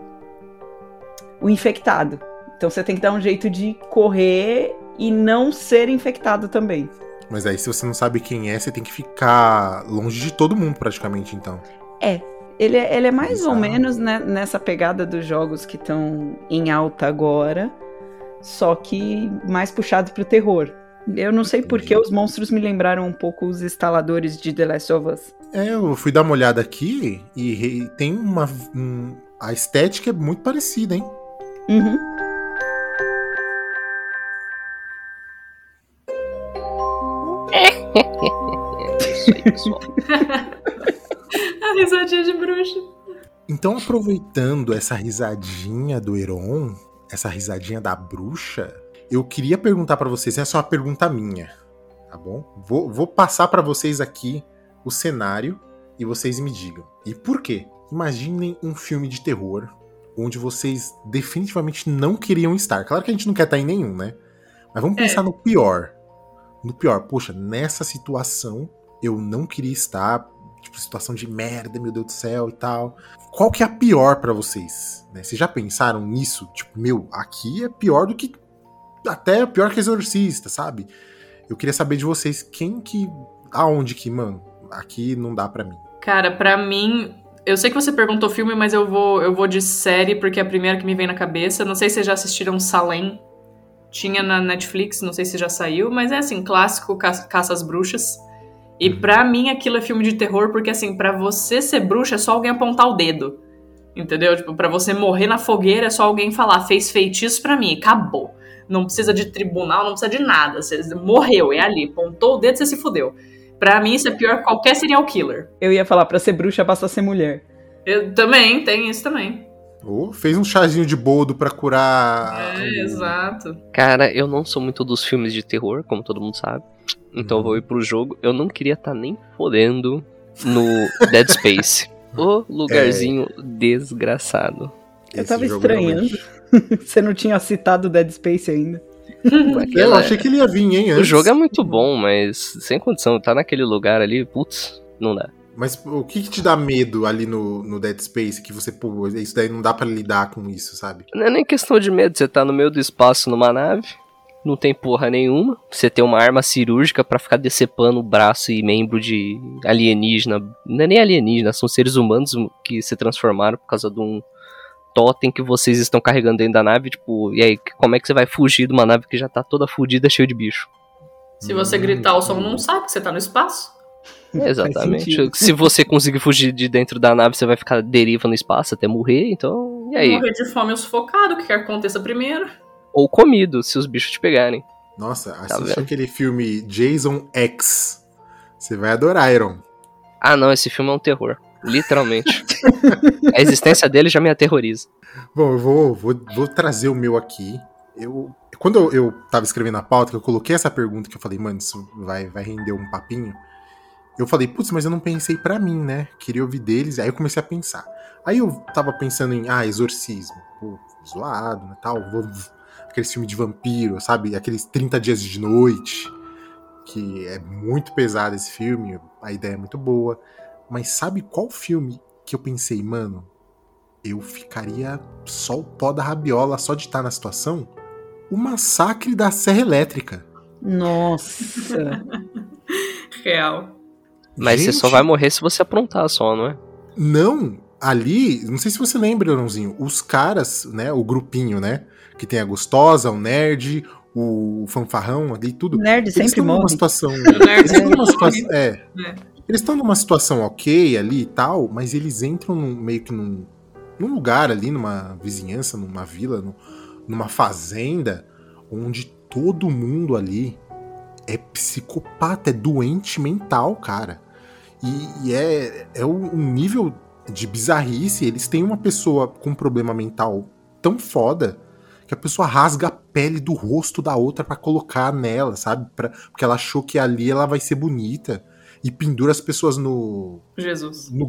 infectado. Então você tem que dar um jeito de correr e não ser infectado também. Mas aí se você não sabe quem é, você tem que ficar longe de todo mundo praticamente, então. É. Ele é mais ou menos, né, nessa pegada dos jogos que estão em alta agora, só que mais puxado pro terror. Eu não sei porque os monstros me lembraram um pouco os instaladores de The Last of Us. É, eu fui dar uma olhada aqui e tem a estética é muito parecida, hein? Uhum. Isso aí, pessoal. A risadinha de bruxa. Então, aproveitando essa risadinha do Heron, essa risadinha da bruxa, eu queria perguntar pra vocês, essa é só uma pergunta minha, tá bom? Vou passar pra vocês aqui o cenário e vocês me digam. E por quê? Imaginem um filme de terror onde vocês definitivamente não queriam estar. Claro que a gente não quer estar em nenhum, né? Mas vamos pensar no pior. No pior, poxa, nessa situação eu não queria estar. Tipo, situação de merda, meu Deus do céu e tal. Qual que é a pior pra vocês? Né? Vocês já pensaram nisso? Tipo, meu, aqui é pior do que... Até pior que Exorcista, sabe? Eu queria saber de vocês, quem que... Aonde que, mano? Aqui não dá pra mim. Cara, pra mim... Eu sei que você perguntou filme, mas eu vou de série, porque é a primeira que me vem na cabeça. Não sei se vocês já assistiram Salem. Tinha na Netflix, não sei se já saiu. Mas é assim, clássico, caça às bruxas. E pra mim aquilo é filme de terror, porque assim, pra você ser bruxa é só alguém apontar o dedo, entendeu? Tipo, pra você morrer na fogueira é só alguém falar, fez feitiço pra mim, acabou. Não precisa de tribunal, não precisa de nada, você morreu, é ali, apontou o dedo, você se fudeu. Pra mim isso é pior que qualquer serial killer. Eu ia falar, pra ser bruxa basta ser mulher. Eu também, tem isso também. Oh, fez um chazinho de boldo pra curar... É, exato. Cara, eu não sou muito dos filmes de terror, como todo mundo sabe. Então eu vou ir pro jogo. Eu não queria estar nem fodendo no Dead Space. O lugarzinho desgraçado. Eu tava estranhando. Realmente... Você não tinha citado Dead Space ainda. Eu achei que ele ia vir, hein? Antes. O jogo é muito bom, mas sem condição. Tá naquele lugar ali, putz, não dá. Mas o que te dá medo ali no Dead Space? Que você, pô, isso daí não dá pra lidar com isso, sabe? Não é nem questão de medo. Você tá no meio do espaço numa nave... Não tem porra nenhuma. Você tem uma arma cirúrgica pra ficar decepando o braço e membro de alienígena. Não é nem alienígena, são seres humanos que se transformaram por causa de um totem que vocês estão carregando dentro da nave. Tipo, e aí, como é que você vai fugir de uma nave que já tá toda fodida, cheia de bicho? Se você gritar, o som não sabe que você tá no espaço. Exatamente. Se você conseguir fugir de dentro da nave, você vai ficar deriva no espaço até morrer, então... E aí? Morrer de fome ou sufocado, o que quer que aconteça primeiro. Ou comido, se os bichos te pegarem. Nossa, assiste aquele filme Jason X. Você vai adorar, Iron. Ah não, esse filme é um terror. Literalmente. A existência dele já me aterroriza. Bom, eu vou trazer o meu aqui. Quando eu tava escrevendo a pauta, que eu coloquei essa pergunta, que eu falei, mano, isso vai render um papinho. Eu falei, putz, mas eu não pensei pra mim, né? Queria ouvir deles. Aí eu comecei a pensar. Aí eu tava pensando em, exorcismo. Pô, zoado, né, tal. Aquele filme de vampiro, sabe? Aqueles 30 dias de noite, que é muito pesado esse filme, a ideia é muito boa. Mas sabe qual filme que eu pensei, mano, eu ficaria só o pó da rabiola só de estar na situação? O Massacre da Serra Elétrica. Nossa. Real. Mas gente, você só vai morrer se você aprontar só, não é? Não. Ali, não sei se você lembra, Ronzinho, os caras, né, o grupinho, né, que tem a gostosa, o nerd, o fanfarrão ali, tudo. O nerd sempre morre. Eles estão numa situação ok ali e tal, mas eles entram meio que num lugar ali, numa vizinhança, numa vila, numa fazenda, onde todo mundo ali é psicopata, é doente mental, cara. E é um nível... de bizarrice, eles têm uma pessoa com um problema mental tão foda que a pessoa rasga a pele do rosto da outra pra colocar nela, sabe? Porque ela achou que ali ela vai ser bonita e pendura as pessoas no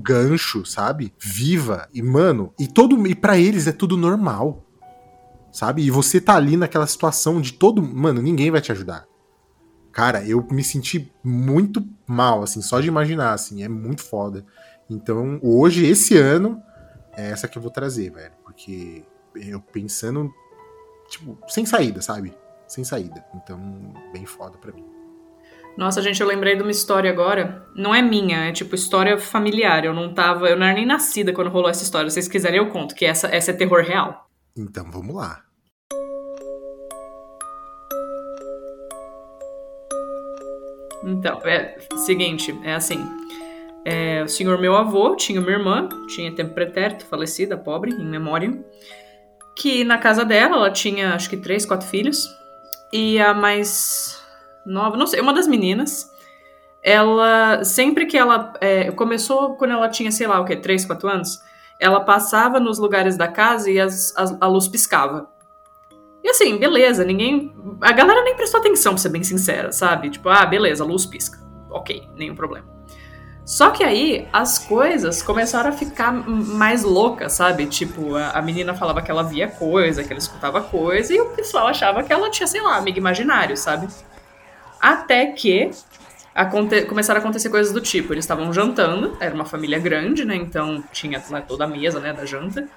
gancho, sabe? Viva. E, mano, e pra eles é tudo normal, sabe? E você tá ali naquela situação de todo... Mano, ninguém vai te ajudar. Cara, eu me senti muito mal, assim, só de imaginar, assim, é muito foda. Então, hoje, esse ano, é essa que eu vou trazer, velho. Porque eu pensando, tipo, sem saída, sabe? sem saída. Então, bem foda pra mim. Nossa, gente, eu lembrei de uma história agora. Não é minha, é tipo história familiar. Eu não era nem nascida quando rolou essa história. Se vocês quiserem, eu conto, que essa é terror real. Então, vamos lá. Então, é seguinte, é assim. O senhor meu avô tinha uma irmã, tinha tempo pretérito, falecida, pobre, em memória, que na casa dela, ela tinha acho que 3, 4 filhos, e a mais nova, não sei, uma das meninas, ela, sempre que ela começou quando ela tinha, sei lá o que, 3, 4 anos, ela passava nos lugares da casa e a luz piscava. E assim, beleza, a galera nem prestou atenção, pra ser bem sincera, sabe? Tipo, ah, beleza, a luz pisca, ok, nenhum problema. Só que aí, as coisas começaram a ficar mais loucas, sabe? Tipo, a menina falava que ela via coisa, que ela escutava coisa, e o pessoal achava que ela tinha, sei lá, amigo imaginário, sabe? Até que começaram a acontecer coisas do tipo. Eles estavam jantando, era uma família grande, né? Então, tinha toda a mesa, né, da janta.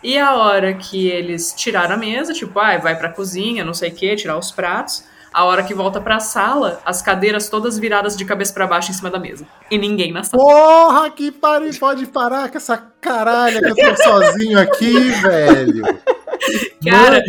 E a hora que eles tiraram a mesa, tipo, vai pra cozinha, não sei o quê, tirar os pratos... A hora que volta pra sala, as cadeiras todas viradas de cabeça pra baixo em cima da mesa. E ninguém na sala. Porra, que pode parar com essa caralha que eu tô sozinho aqui, velho. Cara,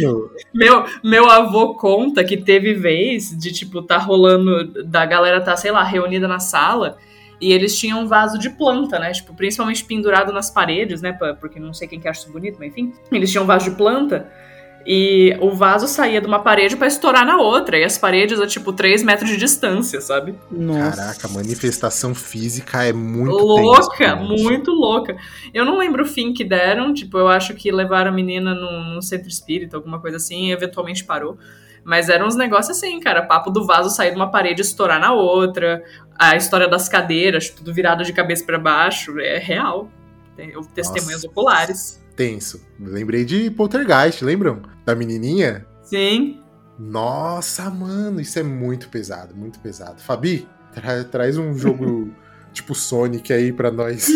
meu avô conta que teve vez de, tipo, tá rolando, da galera tá, sei lá, reunida na sala, e eles tinham um vaso de planta, né? Tipo, principalmente pendurado nas paredes, né? Porque não sei quem que acha isso bonito, mas enfim. Eles tinham um vaso de planta, e o vaso saía de uma parede pra estourar na outra. E as paredes a, tipo, 3 metros de distância, sabe? Nossa. Caraca, a manifestação física é muito louca, muito louca. Eu não lembro o fim que deram. Tipo, eu acho que levaram a menina num centro espírita, alguma coisa assim. E eventualmente parou. Mas eram uns negócios assim, cara. Papo do vaso sair de uma parede e estourar na outra. A história das cadeiras, tudo virado de cabeça pra baixo. É real. Testemunhas oculares. Tenso. Lembrei de Poltergeist, lembram? Da menininha? Sim. Nossa, mano, isso é muito pesado, muito pesado. Fabi, traz um jogo tipo Sonic aí pra nós.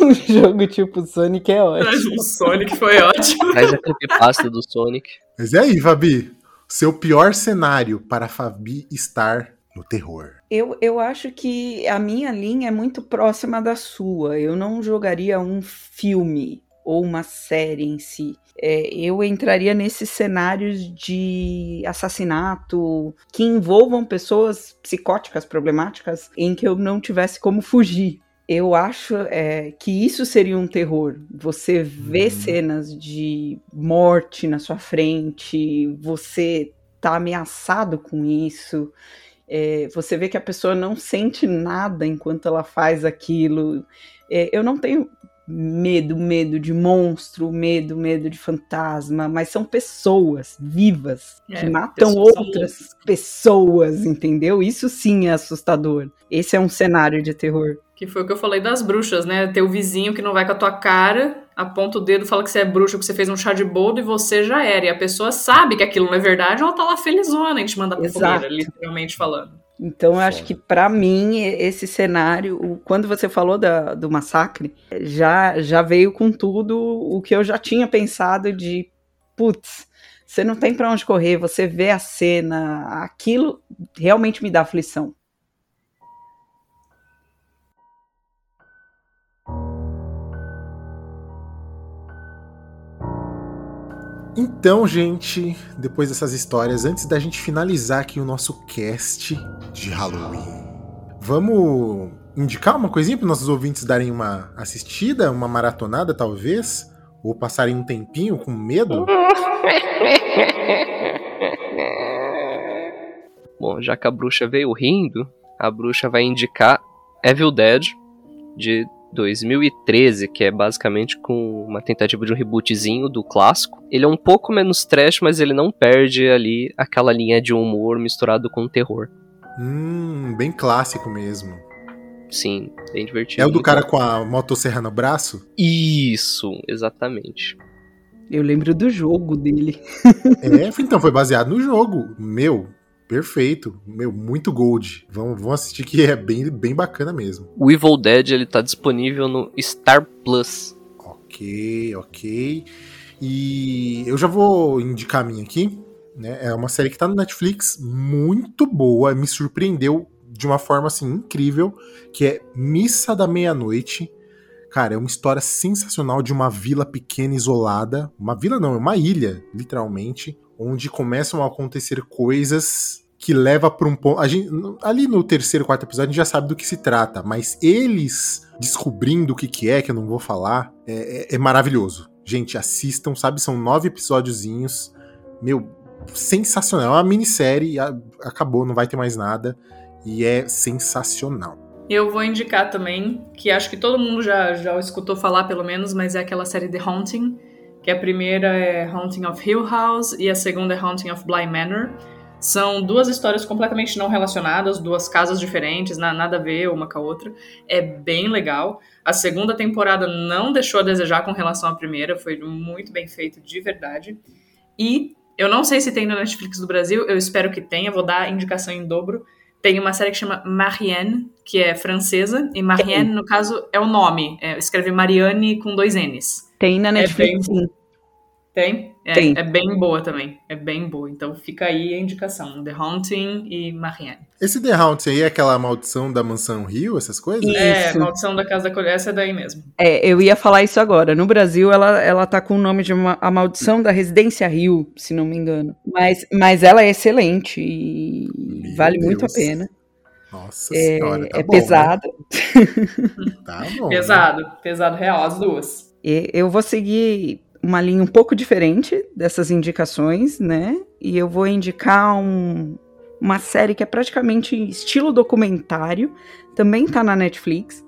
Um jogo tipo Sonic é ótimo. O Sonic foi ótimo. Traz a creepypasta do Sonic. Mas e aí, Fabi? Seu pior cenário para Fabi estar... no terror. Eu acho que a minha linha é muito próxima da sua. Eu não jogaria um filme ou uma série em si. Eu entraria nesses cenários de assassinato que envolvam pessoas psicóticas, problemáticas, em que eu não tivesse como fugir. Eu acho que isso seria um terror. Você vê cenas de morte na sua frente, você tá ameaçado com isso... você vê que a pessoa não sente nada enquanto ela faz aquilo. Eu não tenho medo de monstro, medo de fantasma, mas são pessoas vivas que matam outras pessoas, entendeu? Isso sim é assustador. Esse é um cenário de terror. Que foi o que eu falei das bruxas, né? Ter o vizinho que não vai com a tua cara, aponta o dedo, fala que você é bruxa, que você fez um chá de boldo e você já era. E a pessoa sabe que aquilo não é verdade, ela tá lá felizona e te manda pra fogueira, literalmente falando. Então, eu acho que, pra mim, esse cenário, quando você falou do massacre, já veio com tudo o que eu já tinha pensado de, putz, você não tem pra onde correr, você vê a cena, aquilo realmente me dá aflição. Então, gente, depois dessas histórias, antes da gente finalizar aqui o nosso cast de Halloween, vamos indicar uma coisinha para os nossos ouvintes darem uma assistida, uma maratonada, talvez? Ou passarem um tempinho com medo? Bom, já que a bruxa veio rindo, a bruxa vai indicar Evil Dead, de 2013, que é basicamente com uma tentativa de um rebootzinho do clássico. Ele é um pouco menos trash, mas ele não perde ali aquela linha de humor misturado com terror. Bem clássico mesmo. Sim, bem divertido. É o do cara com a motosserra no braço? Isso, exatamente. Eu lembro do jogo dele. Então foi baseado no jogo. Perfeito, muito gold. Vão assistir que é bem bacana mesmo. O Evil Dead, ele tá disponível no Star Plus. Ok. E eu já vou indicar a minha aqui, né? É uma série que tá no Netflix, muito boa, me surpreendeu de uma forma, assim, incrível, que é Missa da Meia-Noite. Cara, é uma história sensacional de uma vila pequena, isolada. Uma vila não, é uma ilha, literalmente, onde começam a acontecer coisas que leva para um ponto... A gente, ali no terceiro, quarto episódio, a gente já sabe do que se trata, mas eles descobrindo o que é, que eu não vou falar, é maravilhoso. Gente, assistam, sabe? São 9 episódiozinhos. Meu, sensacional. É uma minissérie, acabou, não vai ter mais nada. E é sensacional. Eu vou indicar também, que acho que todo mundo já escutou falar, pelo menos, mas é aquela série The Haunting, que a primeira é Haunting of Hill House e a segunda é Haunting of Bly Manor. São duas histórias completamente não relacionadas, duas casas diferentes, nada a ver uma com a outra. É bem legal. A segunda temporada não deixou a desejar com relação à primeira, foi muito bem feito, de verdade. E eu não sei se tem no Netflix do Brasil, eu espero que tenha, vou dar indicação em dobro. Tem uma série que chama Marianne, que é francesa, e Marianne, no caso, é o nome. Escreve Marianne com 2 N's. Tem na Netflix, sim. Tem? Tem. É bem boa também. É bem boa. Então fica aí a indicação. The Haunting e Marianne. Esse The Haunting aí é aquela maldição da Mansão Rio, essas coisas? Isso. É, maldição da Casa da Colher, essa é daí mesmo. É, eu ia falar isso agora. No Brasil, ela tá com o nome de a maldição da Residência Rio, se não me engano. Mas ela é excelente e meu vale Deus. Muito a pena. Nossa senhora, tá bom, pesado. Né? Tá bom. Pesado, né? Pesado real, as duas. Eu vou seguir... uma linha um pouco diferente dessas indicações, né? E eu vou indicar uma série que é praticamente estilo documentário, também tá na Netflix,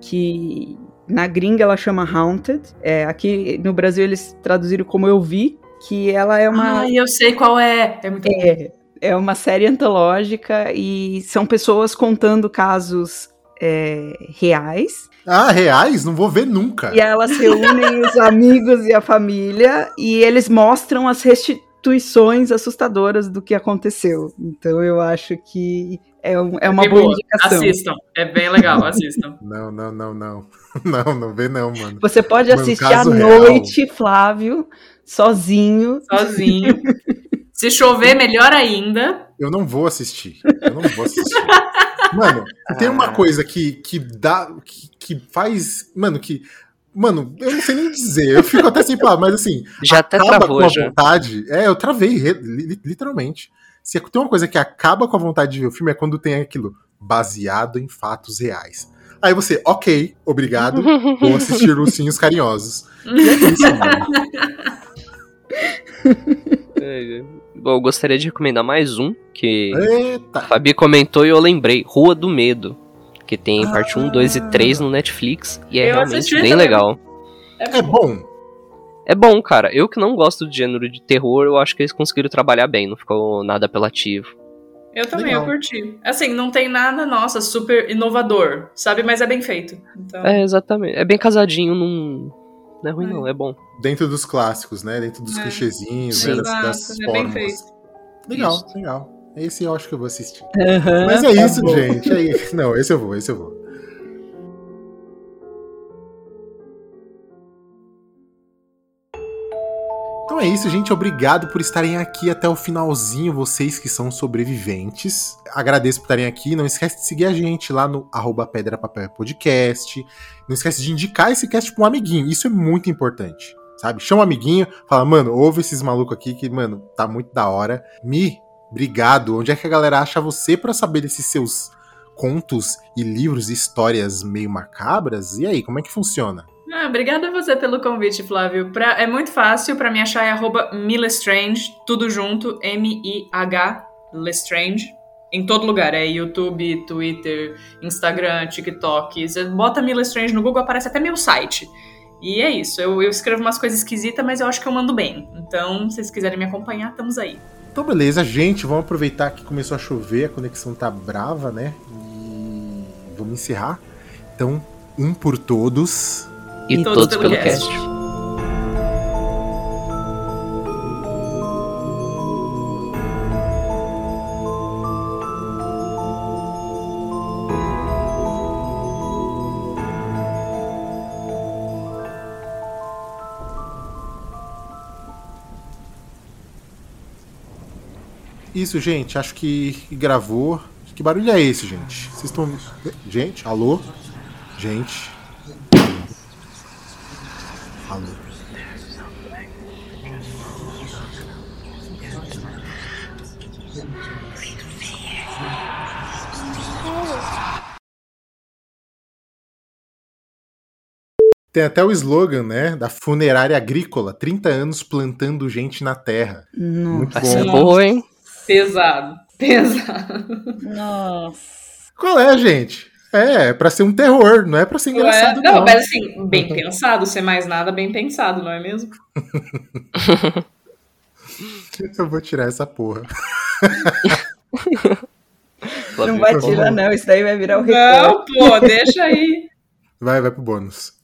que na gringa ela chama Haunted, aqui no Brasil eles traduziram como Eu Vi, que ela é uma... Ah, eu sei qual é! É muito é uma série antológica e são pessoas contando casos reais. Ah, reais? Não vou ver nunca. E elas reúnem os amigos e a família e eles mostram as restituições assustadoras do que aconteceu. Então eu acho que é uma boa indicação. Assistam, é bem legal, assistam. Não. Não vê não, mano. Você pode assistir à noite, real. Flávio, sozinho. Se chover, melhor ainda. Eu não vou assistir. Mano, tem uma coisa que dá... Que faz... Mano, eu não sei nem dizer. Eu fico até sem falar, mas assim... Já até travou, com a vontade... eu travei, literalmente. Se tem uma coisa que acaba com a vontade de ver o filme, é quando tem aquilo... Baseado em fatos reais. Aí você, ok, obrigado. Vou assistir Ursinhos Carinhosos. E é isso, mano. Bom, eu gostaria de recomendar mais um que a Fabi comentou e eu lembrei. Rua do Medo, que tem parte 1, 2 e 3 no Netflix e é realmente bem legal. É bom, cara. Eu que não gosto do gênero de terror, eu acho que eles conseguiram trabalhar bem, não ficou nada apelativo. Eu também, legal. Eu curti. Assim, não tem nada, nossa, super inovador, sabe? Mas é bem feito. Então... exatamente. É bem casadinho, não é ruim não, é bom. Dentro dos clássicos, né? Dentro dos clichêzinhos, né? Dessas formas. Bem feito. Legal. Esse eu acho que eu vou assistir. Uhum, mas é isso, bom. Gente. É isso. Não, esse eu vou. Então é isso, gente. Obrigado por estarem aqui até o finalzinho, vocês que são sobreviventes. Agradeço por estarem aqui. Não esquece de seguir a gente lá no @Pedra, Papel e Podcast. Não esquece de indicar esse cast para um amiguinho. Isso é muito importante, sabe? Chama um amiguinho, fala, mano, ouve esses malucos aqui que, mano, tá muito da hora. Mi, obrigado. Onde é que a galera acha você para saber desses seus contos e livros e histórias meio macabras? E aí, como é que funciona? Obrigada a você pelo convite, Flávio. É muito fácil, pra me achar é @Mih Lestrange, tudo junto, M-I-H Lestrange, em todo lugar, YouTube, Twitter, Instagram, TikTok, você bota Mih Lestrange no Google, aparece até meu site. E é isso, eu escrevo umas coisas esquisitas, mas eu acho que eu mando bem. Então, se vocês quiserem me acompanhar, estamos aí. Então, beleza, gente, vamos aproveitar que começou a chover, a conexão tá brava, né? E vamos encerrar. Então, um por todos... E todos pelo cast. Isso, gente, acho que gravou. Que barulho é esse, gente? Vocês estão... Gente, alô? Gente. Alô. Tem até o slogan, né, da funerária agrícola, 30 anos plantando gente na terra. Nossa. Muito bom. Boa, hein? Pesado, pesado. Nossa. Qual é, gente? É pra ser um terror, não é pra ser engraçado. Não, mas assim, bem pensado, ser mais nada, bem pensado, não é mesmo? Eu vou tirar essa porra. Não vai tirar não, isso daí vai virar o recorde. Não, pô, deixa aí. Vai pro bônus.